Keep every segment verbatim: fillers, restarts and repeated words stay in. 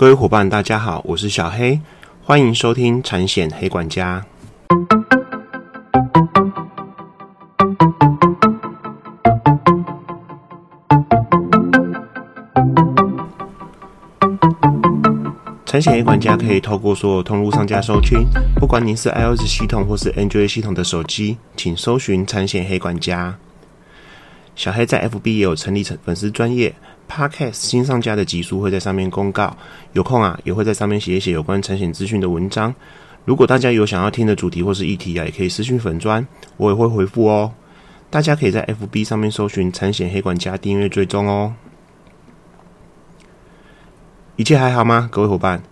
各位伙伴大家好，我是小黑，欢迎收听产险黑管家。产险黑管家可以透过所有通路上架收听，不管您是 iOS 系统或是 Android 系统的手机，请搜寻产险黑管家。小黑在 F B 也有成立粉丝专页 ，Podcast 新上架的集数会在上面公告，有空啊也会在上面写一写有关产险资讯的文章。如果大家有想要听的主题或是议题啊，也可以私讯粉专，我也会回复哦。大家可以在 F B 上面搜寻产险黑管家订阅追踪哦。一切还好吗，各位伙伴？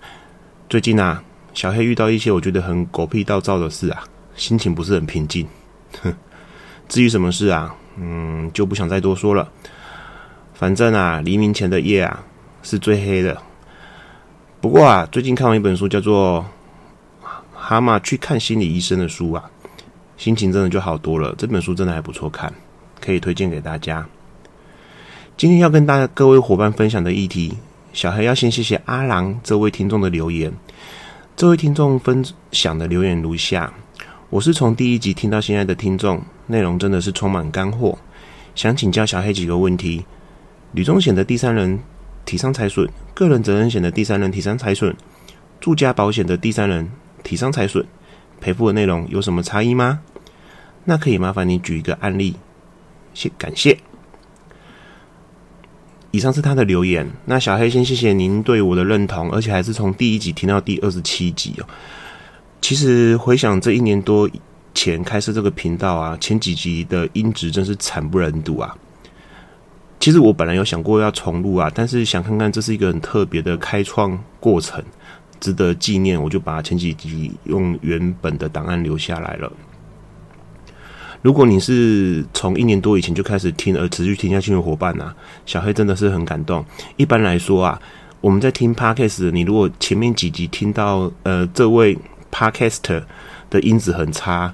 最近啊，小黑遇到一些我觉得很狗屁倒灶的事啊，心情不是很平静。至于什么事啊，嗯，就不想再多说了。反正啊，黎明前的夜啊，是最黑的。不过啊，最近看完一本书，叫做《蛤蟆去看心理医生》的书啊，心情真的就好多了。这本书真的还不错看，可以推荐给大家。今天要跟大家各位伙伴分享的议题。小黑要先谢谢阿郎这位听众的留言。这位听众分享的留言如下：我是从第一集听到现在的听众，内容真的是充满干货，想请教小黑几个问题。旅中险的第三人体伤财损，个人责任险的第三人体伤财损，住家保险的第三人体伤财损，赔付的内容有什么差异吗？那可以麻烦你举一个案例，谢感谢。以上是他的留言。那小黑先谢谢您对我的认同，而且还是从第一集听到第二十七集哦。其实回想这一年多前开设这个频道啊，前几集的音质真是惨不忍睹啊。其实我本来有想过要重录啊，但是想看看这是一个很特别的开创过程，值得纪念，我就把前几集用原本的档案留下来了。如果你是从一年多以前就开始听而持续听下去的伙伴啊，小黑真的是很感动。一般来说啊，我们在听 podcast， 你如果前面几集听到呃这位 podcaster 的音质很差，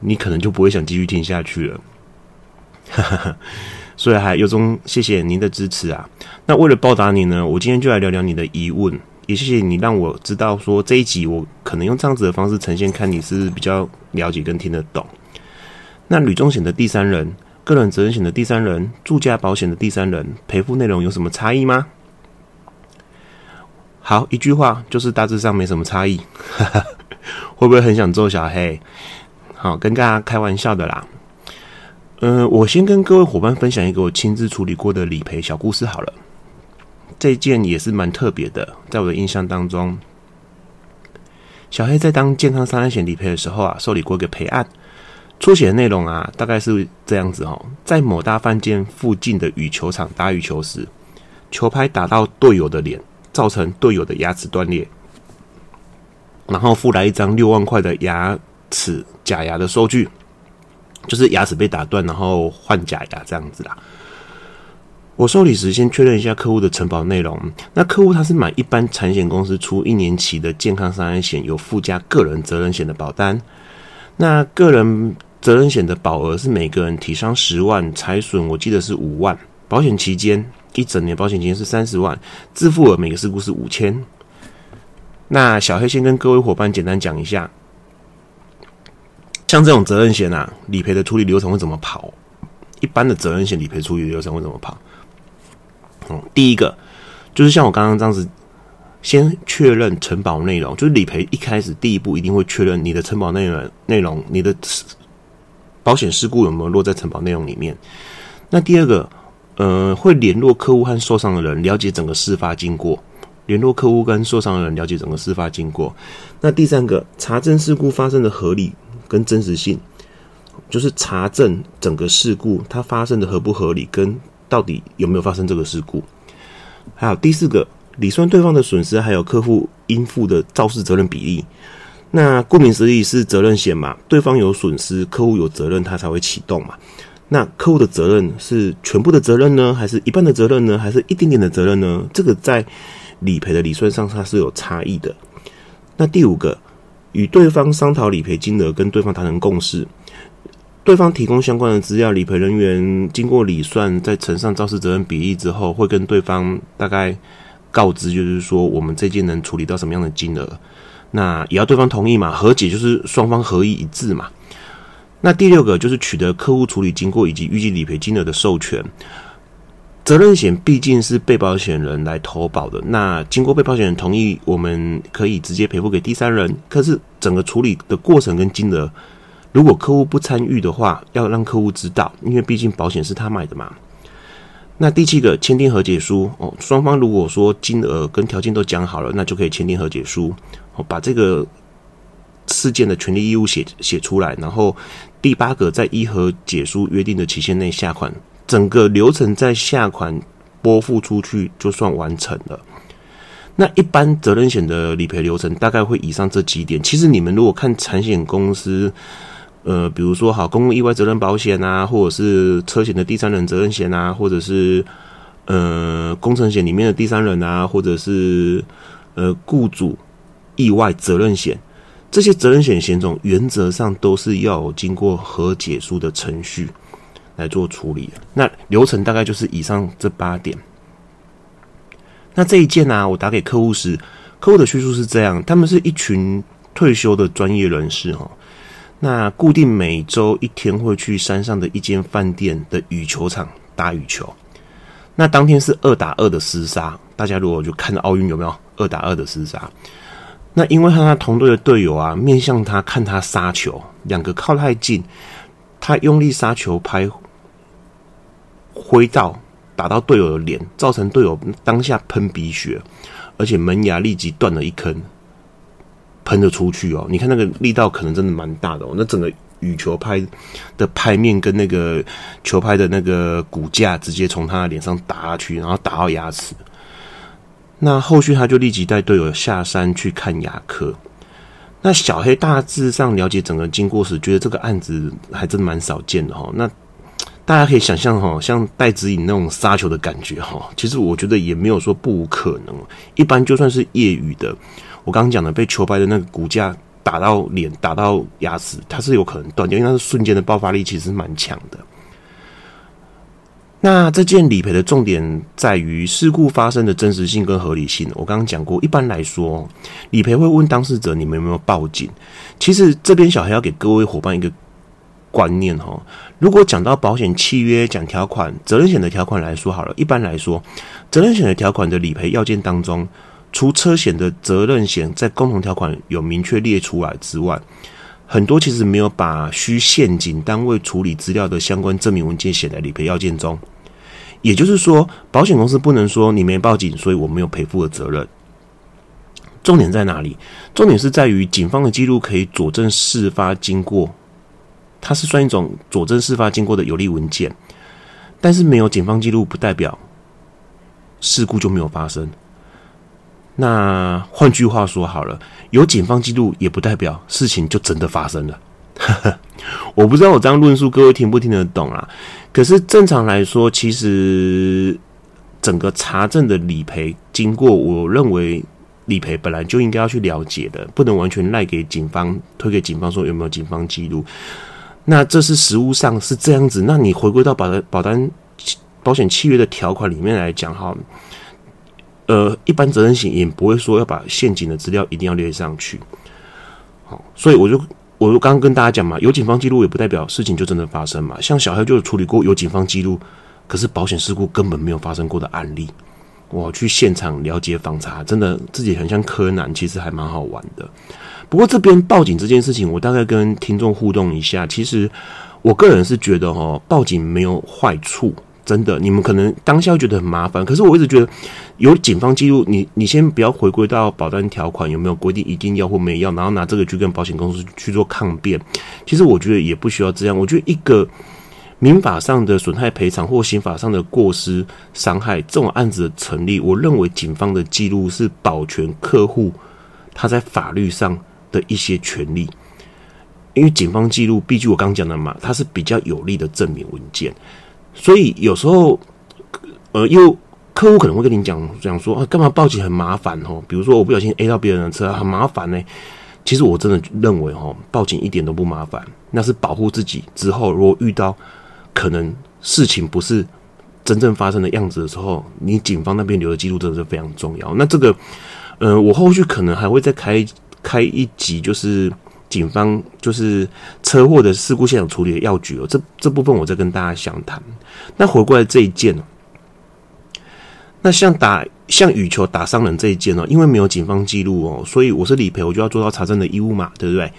你可能就不会想继续听下去了。哈哈哈，所以还由衷谢谢您的支持啊。那为了报答你呢，我今天就来聊聊你的疑问，也谢谢你让我知道说这一集我可能用这样子的方式呈现，看你是比较了解跟听得懂。那旅中险的第三人、个人责任险的第三人、住家保险的第三人，赔付内容有什么差异吗？好，一句话就是大致上没什么差异。会不会很想揍小黑？好，跟大家开玩笑的啦。呃，我先跟各位伙伴分享一个我亲自处理过的理赔小故事好了。这件也是蛮特别的，在我的印象当中，小黑在当健康伤害险理赔的时候啊，受理过一个赔案。出险的内容啊，大概是这样子哦。在某大饭店附近的羽球场打羽球时，球拍打到队友的脸，造成队友的牙齿断裂，然后附来一张六万块的牙齿假牙的收据，就是牙齿被打断，然后换假牙这样子啦。我受理时先确认一下客户的承保内容，那客户他是买一般产险公司出一年期的健康伤害险，有附加个人责任险的保单，那个人责任险的保额是每个人体伤十万，财损我记得是五万，保险期间一整年保险期间是三十万，自付额每个事故是五千。那小黑先跟各位伙伴简单讲一下，像这种责任险啊，理赔的处理流程会怎么跑？一般的责任险理赔处理流程会怎么跑？嗯，第一个就是像我刚刚这样子。先确认承保内容，就是理赔一开始第一步一定会确认你的承保内容，内容你的保险事故有没有落在承保内容里面。那第二个，呃，会联络客户和受伤的人，了解整个事发经过。联络客户跟受伤的人，了解整个事发经过。那第三个，查证事故发生的合理跟真实性，就是查证整个事故它发生的合不合理，跟到底有没有发生这个事故。还有第四个。理算对方的损失，还有客户应负的肇事责任比例。那顾名思义是责任险嘛，对方有损失，客户有责任，他才会启动嘛。那客户的责任是全部的责任呢，还是一半的责任呢，还是一点点的责任呢？这个在理赔的理算上它是有差异的。那第五个，与对方商讨理赔金额，跟对方达成共识。对方提供相关的资料，理赔人员经过理算，在乘上肇事责任比例之后，会跟对方大概。告知，就是说我们这件能处理到什么样的金额，那也要对方同意嘛，和解就是双方合意一致嘛。那第六个就是取得客户处理经过以及预计理赔金额的授权。责任险毕竟是被保险人来投保的，那经过被保险人同意，我们可以直接赔付给第三人。可是整个处理的过程跟金额，如果客户不参与的话，要让客户知道，因为毕竟保险是他买的嘛。那第七个，签订和解书哦，双方如果说金额跟条件都讲好了，那就可以签订和解书，哦，把这个事件的权利义务写写出来，然后第八个，在依和解书约定的期限内下款。整个流程在下款拨付出去就算完成了。那一般责任险的理赔流程大概会以上这几点。其实你们如果看产险公司，呃，比如说好公共意外责任保险啊，或者是车险的第三人责任险啊，或者是呃工程险里面的第三人啊，或者是呃雇主意外责任险，这些责任险险种原则上都是要有经过和解书的程序来做处理的。那流程大概就是以上这八点。那这一件啊，我打给客户时，客户的叙述是这样：他们是一群退休的专业人士哈，那固定每周一天会去山上的一间饭店的羽球场打羽球。那当天是二打二的厮杀，大家如果就看奥运有没有二打二的厮杀？那因为他同队的队友啊，面向他看他杀球，两个靠太近，他用力杀球拍。挥到打到队友的脸，造成队友当下喷鼻血，而且门牙立即断了一坑，喷了出去哦。你看那个力道可能真的蛮大的哦。那整个羽球拍的拍面跟那个球拍的那个骨架直接从他脸上打下去，然后打到牙齿。那后续他就立即带队友下山去看牙科。那小黑大致上了解整个经过时，觉得这个案子还真蛮少见的哦。那大家可以想象哈，像戴指引那种杀球的感觉哈，其实我觉得也没有说不可能。一般就算是业余的，我刚刚讲的被球拍的那个骨架打到脸、打到牙齿，它是有可能断掉，因为它是瞬间的爆发力，其实蛮强的。那这件理赔的重点在于事故发生的真实性跟合理性。我刚刚讲过，一般来说，理赔会问当事者你们有没有报警。其实这边小黑要给各位伙伴一个观念齁，如果讲到保险契约讲条款，责任险的条款来说好了，一般来说，责任险的条款的理赔要件当中，除车险的责任险在共同条款有明确列出来之外，很多其实没有把需现警单位处理资料的相关证明文件写在理赔要件中。也就是说，保险公司不能说你没报警，所以我没有赔付的责任。重点在哪里？重点是在于警方的记录可以佐证事发经过，它是算一种佐证事发经过的有利文件，但是没有警方记录不代表事故就没有发生。那换句话说好了，有警方记录也不代表事情就真的发生了。我不知道我这样论述各位听不听得懂啦，可是正常来说，其实整个查证的理赔经过，我认为理赔本来就应该要去了解的，不能完全赖给警方，推给警方说有没有警方记录。那这是实务上是这样子。那你回归到保单、保单、保险契约的条款里面来讲哈，呃，一般责任险也不会说要把现警的资料一定要列上去。好，所以我就我刚刚跟大家讲嘛，有警方记录也不代表事情就真的发生嘛。像小黑就有处理过有警方记录，可是保险事故根本没有发生过的案例。我去现场了解访查，真的自己很像柯南，其实还蛮好玩的。不过这边报警这件事情，我大概跟听众互动一下。其实我个人是觉得齁，报警没有坏处，真的。你们可能当下会觉得很麻烦，可是我一直觉得有警方记录，你你先不要回归到保单条款有没有规定一定要或没要，然后拿这个去跟保险公司去做抗辩。其实我觉得也不需要这样。我觉得一个民法上的损害赔偿或刑法上的过失伤害这种案子的成立，我认为警方的记录是保全客户他在法律上的一些权利，因为警方记录毕竟我刚讲的嘛，它是比较有利的证明文件。所以有时候呃因为客户可能会跟你讲讲说啊，干嘛报警很麻烦哦，比如说我不小心 A 到别人的车、啊、很麻烦呢、欸。其实我真的认为哦，报警一点都不麻烦，那是保护自己之后如果遇到可能事情不是真正发生的样子的时候，你警方那边留的记录真的是非常重要。那这个，呃，我后续可能还会再开开一集，就是警方就是车祸的事故现场处理的要诀哦，这这部分我再跟大家详谈。那回过来这一件哦，那像打像羽球打伤人这一件哦，因为没有警方记录哦，所以我是理赔，我就要做到查证的义务嘛，对不对？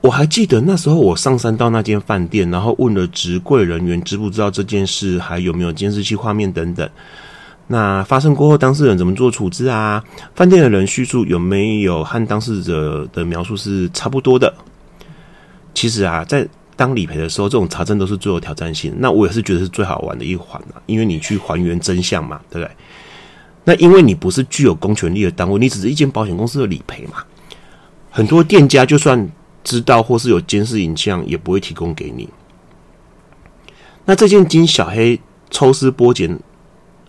我还记得那时候我上山到那间饭店，然后问了职柜人员知不知道这件事，还有没有监视器画面等等。那发生过后，当事人怎么做处置啊？饭店的人叙述有没有和当事者的描述是差不多的？其实啊，在当理赔的时候，这种查证都是最有挑战性。那我也是觉得是最好玩的一环啊，因为你去还原真相嘛，对不对？那因为你不是具有公权力的单位，你只是一间保险公司的理赔嘛。很多店家就算知道或是有监视影像，也不会提供给你。那这件经小黑抽丝剥茧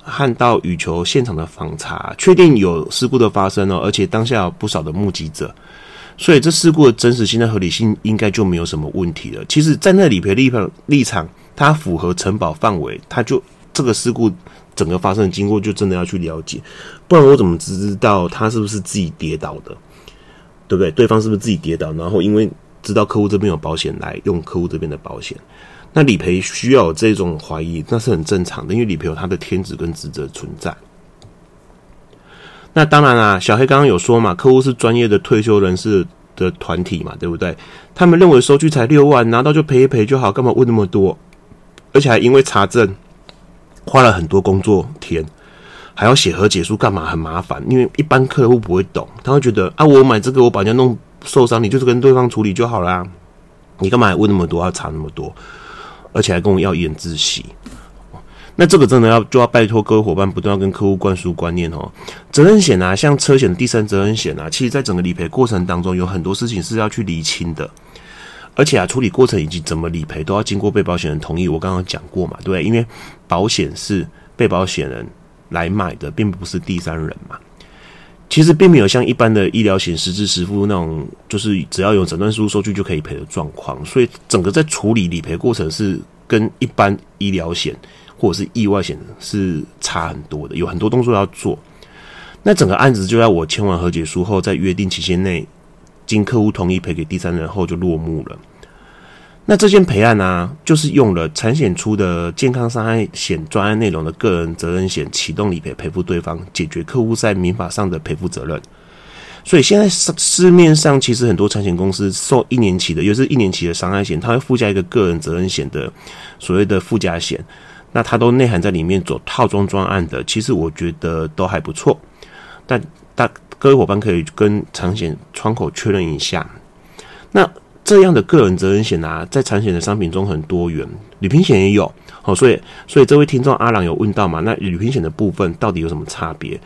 和到羽球现场的访查，确定有事故的发生哦，而且当下有不少的目击者，所以这事故的真实性和合理性应该就没有什么问题了。其实站在理赔立场，它符合承保范围，它就这个事故整个发生的经过就真的要去了解，不然我怎么知道他是不是自己跌倒的？对不对？对方是不是自己跌倒？然后因为知道客户这边有保险，来用客户这边的保险。那理赔需要有这种怀疑，那是很正常的，因为理赔有他的天职跟职责存在。那当然啦、啊，小黑刚刚有说嘛，客户是专业的退休人士的团体嘛，对不对？他们认为收据才六万，拿到就赔一赔就好，干嘛问那么多？而且还因为查证花了很多工作天。还要写和解书干嘛？很麻烦，因为一般客户不会懂，他会觉得啊，我买这个我把人家弄受伤，你就是跟对方处理就好啦，你干嘛还问那么多，要查那么多，而且还跟我要言自喜。那这个真的要就要拜托各位伙伴，不断要跟客户灌输观念哦。责任险啊，像车险、第三责任险啊，其实在整个理赔过程当中，有很多事情是要去厘清的。而且啊，处理过程以及怎么理赔都要经过被保险人同意。我刚刚讲过嘛，对不对？因为保险是被保险人来买的，并不是第三人嘛。其实并没有像一般的医疗险实支实付那种，就是只要有诊断书收据就可以赔的状况。所以整个在处理理赔过程是跟一般医疗险或者是意外险是差很多的，有很多动作要做。那整个案子就在我签完和解书后，在约定期限内，经客户同意赔给第三人后就落幕了。那这件赔案啊，就是用了产险出的健康伤害险专案内容的个人责任险启动理赔，赔付对方，解决客户在民法上的赔付责任。所以现在市面上其实很多产险公司受一年期的，尤其是一年期的伤害险，它会附加一个个人责任险的所谓的附加险，那它都内涵在里面，走套装专案的，其实我觉得都还不错。但大各位伙伴可以跟产险窗口确认一下。那这样的个人责任险啊，在产险的商品中很多元，旅平险也有，哦，所以所以这位听众阿朗有问到嘛，那旅平险的部分到底有什么差别？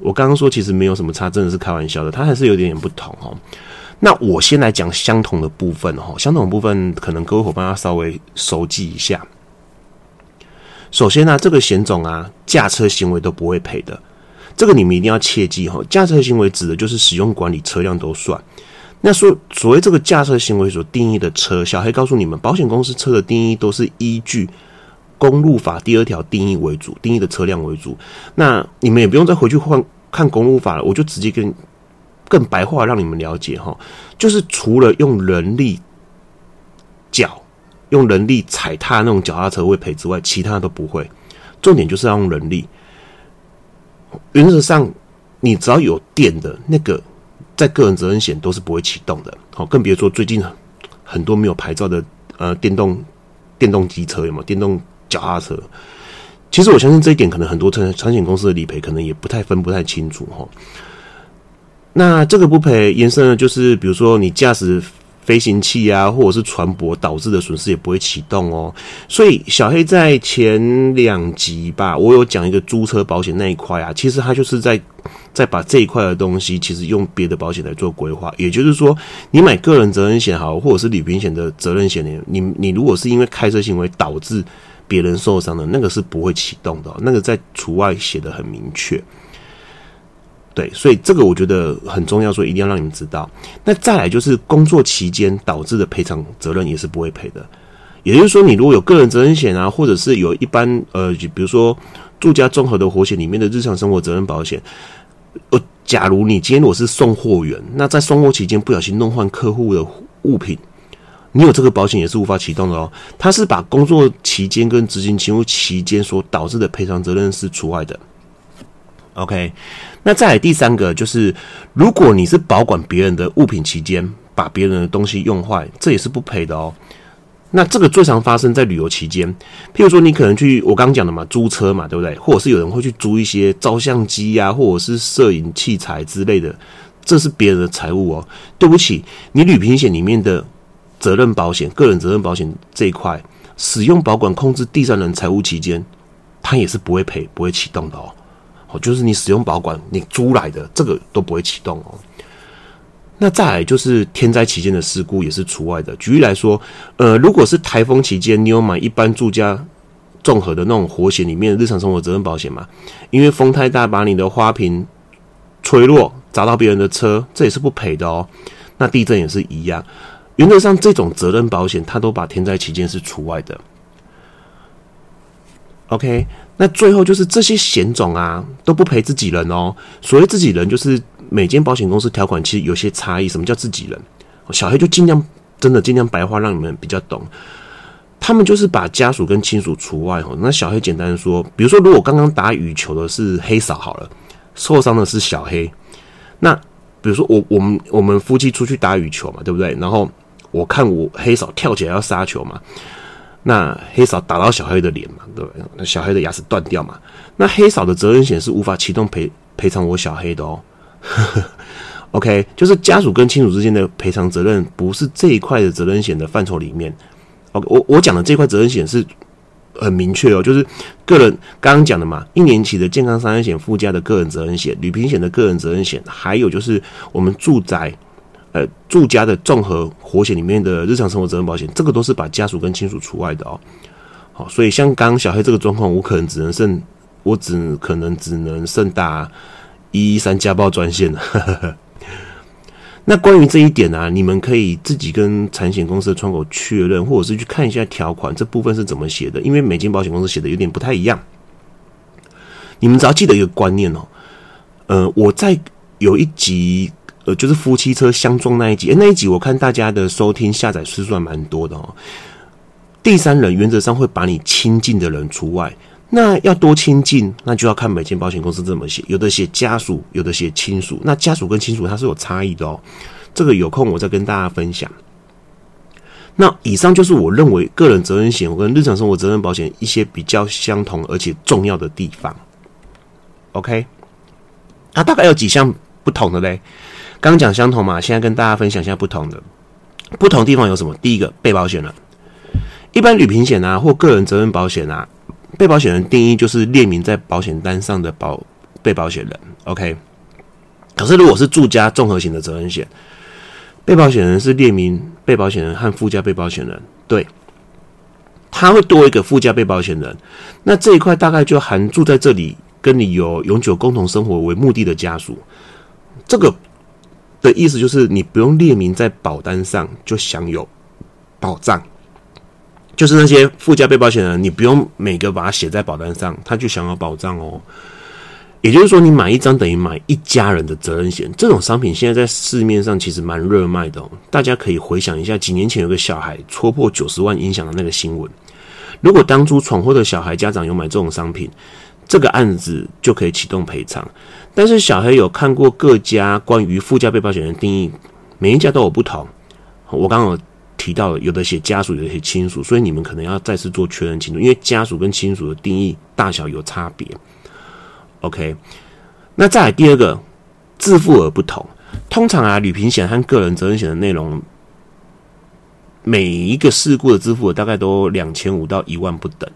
我刚刚说其实没有什么差，真的是开玩笑的，它还是有点点不同哦。那我先来讲相同的部分哦，相同的部分可能各位伙伴要稍微熟记一下。首先啊，这个险种啊，驾车行为都不会赔的，这个你们一定要切记哦。驾车行为指的就是使用管理车辆都算。那所所谓这个驾车行为所定义的车，小黑告诉你们，保险公司车的定义都是依据公路法第二条定义为主，定义的车辆为主。那你们也不用再回去换看公路法了，我就直接跟更白话让你们了解哈，就是除了用人力脚、用人力踩踏那种脚踏车会赔之外，其他都不会。重点就是要用人力。原则上，你只要有电的那个，在个人责任险都是不会启动的，好，更别说最近很多没有牌照的呃电动电动机车，有没有电动脚踏车？其实我相信这一点，可能很多产险公司的理赔可能也不太分不太清楚哈。那这个不赔延伸的就是，比如说你驾驶飞行器啊，或者是船舶导致的损失也不会启动哦。所以小黑在前两集吧，我有讲一个租车保险那一块啊，其实它就是在。再把这一块的东西，其实用别的保险来做规划，也就是说，你买个人责任险好，或者是旅平险的责任险，你你如果是因为开车行为导致别人受伤的，那个是不会启动的，那个在除外写得很明确。对，所以这个我觉得很重要，所以一定要让你们知道。那再来就是工作期间导致的赔偿责任也是不会赔的，也就是说，你如果有个人责任险啊，或者是有一般呃，比如说住家综合的活险里面的日常生活责任保险，呃，假如你今天我是送货员，那在送货期间不小心弄坏客户的物品，你有这个保险也是无法启动的哦。它是把工作期间跟执行勤务期间所导致的赔偿责任是除外的。OK， 那再来第三个就是，如果你是保管别人的物品期间，把别人的东西用坏，这也是不赔的哦。那这个最常发生在旅游期间，譬如说你可能去我刚刚讲的嘛，租车嘛，对不对？或者是有人会去租一些照相机啊，或者是摄影器材之类的，这是别人的财物哦。对不起，你旅行险里面的责任保险、个人责任保险这一块，使用、保管、控制第三人财物期间，它也是不会赔、不会启动的哦。哦，就是你使用保管你租来的这个都不会启动哦。那再来就是天灾期间的事故也是除外的。举例来说，呃，如果是台风期间，你有买一般住家综合的那种活险里面的日常生活责任保险嘛？因为风太大把你的花瓶吹落，砸到别人的车，这也是不赔的哦。那地震也是一样，原则上这种责任保险它都把天灾期间是除外的。OK， 那最后就是这些险种啊都不赔自己人哦。所谓自己人，就是每间保险公司条款其实有些差异。什么叫自己人？小黑就尽量真的尽量白话，让你们比较懂。他们就是把家属跟亲属除外哦。那小黑简单说，比如说如果刚刚打羽球的是黑嫂好了，受伤的是小黑。那比如说我我们我们夫妻出去打羽球嘛，对不对？然后我看我黑嫂跳起来要杀球嘛。那黑嫂打到小黑的脸嘛，对不对？那小黑的牙齿断掉嘛。那黑嫂的责任险是无法启动赔赔偿我小黑的哦。OK， 就是家属跟亲属之间的赔偿责任不是这一块的责任险的范畴里面。OK， 我我讲的这块责任险是很明确哦，就是个人刚刚讲的嘛，一年期的健康伤害险附加的个人责任险、旅行险的个人责任险，还有就是我们住宅。呃，住家的综合活险里面的日常生活责任保险，这个都是把家属跟亲属除外的哦。好，所以像刚刚小黑这个状况，我可能只能剩，我只可能只能剩打一一三家暴专线了。那关于这一点啊，你们可以自己跟产险公司的窗口确认，或者是去看一下条款这部分是怎么写的，因为每间保险公司写的有点不太一样。你们只要记得一个观念哦，呃，我在有一集。呃，就是夫妻车相撞那一集，欸、那一集我看大家的收听下载次数还蛮多的哦。第三人原则上会把你亲近的人除外，那要多亲近，那就要看每间保险公司怎么写，有的写家属，有的写亲属，那家属跟亲属它是有差异的哦。这个有空我再跟大家分享。那以上就是我认为个人责任险跟日常生活责任保险一些比较相同而且重要的地方。OK， 那、啊、大概有几项不同的嘞？刚讲相同嘛，现在跟大家分享一下不同的。不同地方有什么？第一个，被保险人。一般旅行险啊，或个人责任保险啊，被保险人定义就是列明在保险单上的保被保险人。OK， 可是如果是住家综合型的责任险，被保险人是列明被保险人和附加被保险人，对，他会多一个附加被保险人。那这一块大概就含住在这里跟你有永久共同生活为目的的家属，这个。的意思就是你不用列明在保单上就享有保障，就是那些附加被保险人，你不用每个把它写在保单上，他就享有保障哦。也就是说，你买一张等于买一家人的责任险，这种商品现在在市面上其实蛮热卖的哦。大家可以回想一下，几年前有个小孩戳破九十万影响的那个新闻，如果当初闯祸的小孩家长有买这种商品。这个案子就可以启动赔偿，但是小黑有看过各家关于附加被保险人的定义，每一家都有不同。我刚刚有提到了，有的写家属，有的写亲属，所以你们可能要再次做确认清楚，因为家属跟亲属的定义大小有差别。OK， 那再来第二个，自付额不同。通常啊，旅行险和个人责任险的内容，每一个事故的自付额大概都两千五到一万不等。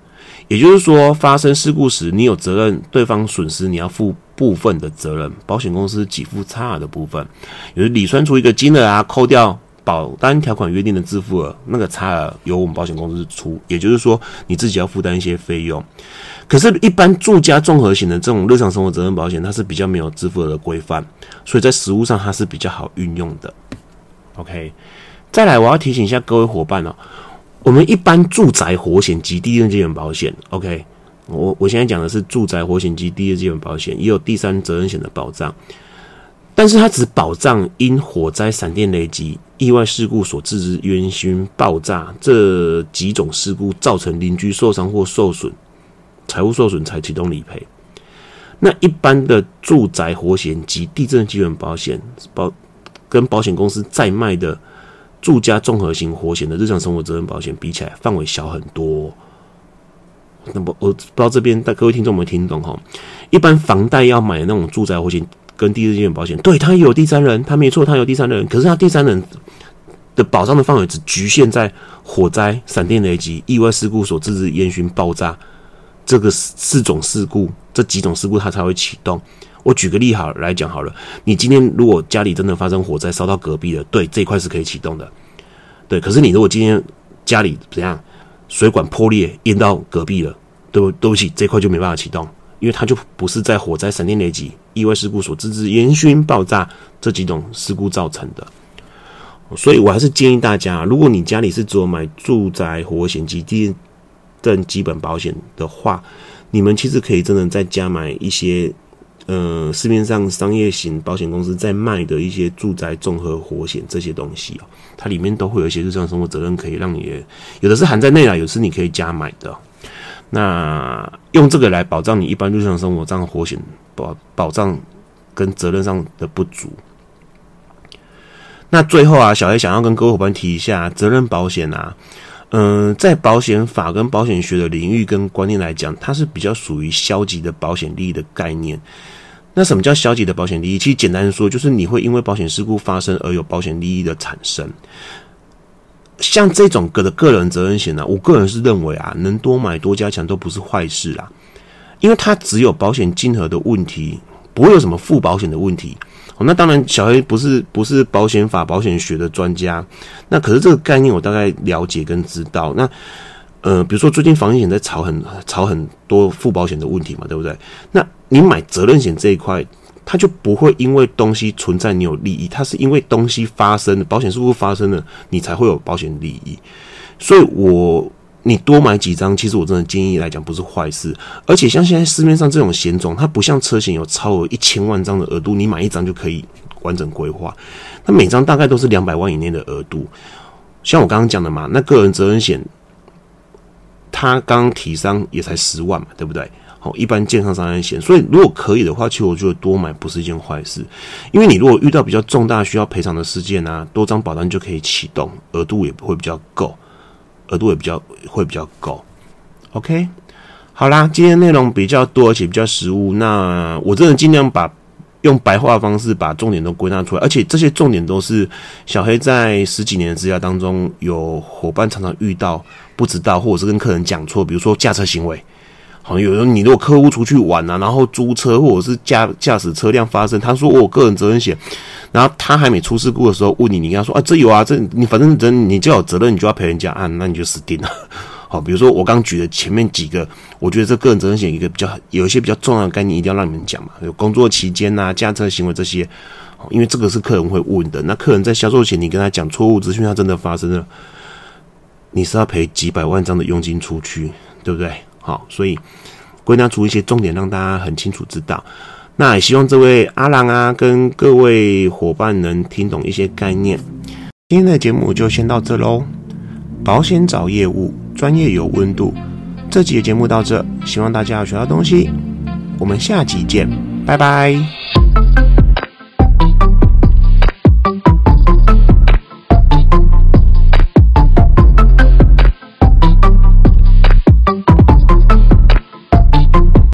也就是说，发生事故时，你有责任，对方损失你要负部分的责任，保险公司给付差额的部分，也就是理算出一个金额啊，扣掉保单条款约定的自付额，那个差额由我们保险公司出，也就是说你自己要负担一些费用。可是，一般住家综合型的这种日常生活责任保险，它是比较没有自付额的规范，所以在实务上它是比较好运用的。OK， 再来我要提醒一下各位伙伴哦。我们一般住宅活险及第二责任保险 ，OK， 我我现在讲的是住宅活险及第二责任保险，也有第三责任险的保障，但是它只保障因火灾、闪电、雷击、意外事故所致之冤凶、爆炸这几种事故造成邻居受伤或受损、财务受损才启动理赔。那一般的住宅活险及地震基本保险保跟保险公司在卖的住家综合型活险的日常生活责任保险比起来，范围小很多、哦。那么我不知道这边各位听众有没有听懂哈？一般房贷要买的那种住宅活险跟地震基本保险，对，它也有第三人，它没错，它有第三人，可是它第三人的保障的范围只局限在火灾、闪电雷击、意外事故所致之烟熏爆炸。这个四种事故，这几种事故它才会启动。我举个例好来讲好了，你今天如果家里真的发生火灾烧到隔壁了，对，这一块是可以启动的，对。可是你如果今天家里怎样水管破裂淹到隔壁了，对不对不起，这一块就没办法启动，因为它就不是在火灾、闪电雷击、意外事故所致之烟熏爆炸这几种事故造成的。所以我还是建议大家，如果你家里是只有买住宅活险及地震基本保险的话，你们其实可以真的在家买一些呃市面上商业型保险公司在卖的一些住宅综合活险这些东西哦，它里面都会有一些日常生活责任可以让你，有的是含在内啦，有的是你可以加买的、哦。那用这个来保障你一般日常生活上活险保保障跟责任上的不足。那最后啊，小 A 想要跟各位伙伴提一下责任保险啊。嗯、呃，在保险法跟保险学的领域跟观念来讲，它是比较属于消极的保险利益的概念。那什么叫消极的保险利益？其实简单说，就是你会因为保险事故发生而有保险利益的产生。像这种个的个人责任险呢、啊，我个人是认为啊，能多买多加强都不是坏事啦、啊，因为它只有保险金额的问题，不会有什么附保险的问题。哦、那当然，小黑不是不是保险法、保险学的专家，那可是这个概念我大概了解跟知道。那呃，比如说最近房地产在炒很炒很多附保险的问题嘛，对不对？那你买责任险这一块，它就不会因为东西存在你有利益，它是因为东西发生了，保险事故发生了，你才会有保险利益。所以我。你多买几张，其实我真的建议来讲不是坏事，而且像现在市面上这种险种，它不像车险有超额一千万张的额度，你买一张就可以完整规划，那每张大概都是两百万以内的额度。像我刚刚讲的嘛，那个人责任险，它刚刚提伤也才十万嘛，对不对？好，一般健康伤害险，所以如果可以的话，其实我觉得多买不是一件坏事，因为你如果遇到比较重大需要赔偿的事件啊，多张保单就可以启动，额度也会比较够。额度也比较会比较高 ，OK， 好啦，今天内容比较多，而且比较实务。那我真的尽量把用白话的方式把重点都归纳出来，而且这些重点都是小黑在十几年的职涯当中，有伙伴常常遇到不知道，或者是跟客人讲错，比如说驾车行为。好，有人你如果客户出去玩啊，然后租车或者是驾驾驶车辆发生，他说我有个人责任险，然后他还没出事故的时候问你，你跟他说啊，这有啊，这你反正人你就有责任，你就要赔人家啊，那你就死定了。好，比如说我刚举的前面几个，我觉得这个人责任险一个比较有一些比较重要的概念，一定要让你们讲嘛，有工作期间啊、驾车行为这些，因为这个是客人会问的。那客人在销售前你跟他讲错误资讯，他真的发生了，你是要赔几百万张的佣金出去，对不对？好，所以归纳出一些重点，让大家很清楚知道。那也希望这位阿郎啊，跟各位伙伴能听懂一些概念。今天的节目就先到这喽。保险找业务，专业有温度。这集的节目到这，希望大家有学到东西。我们下集见，拜拜。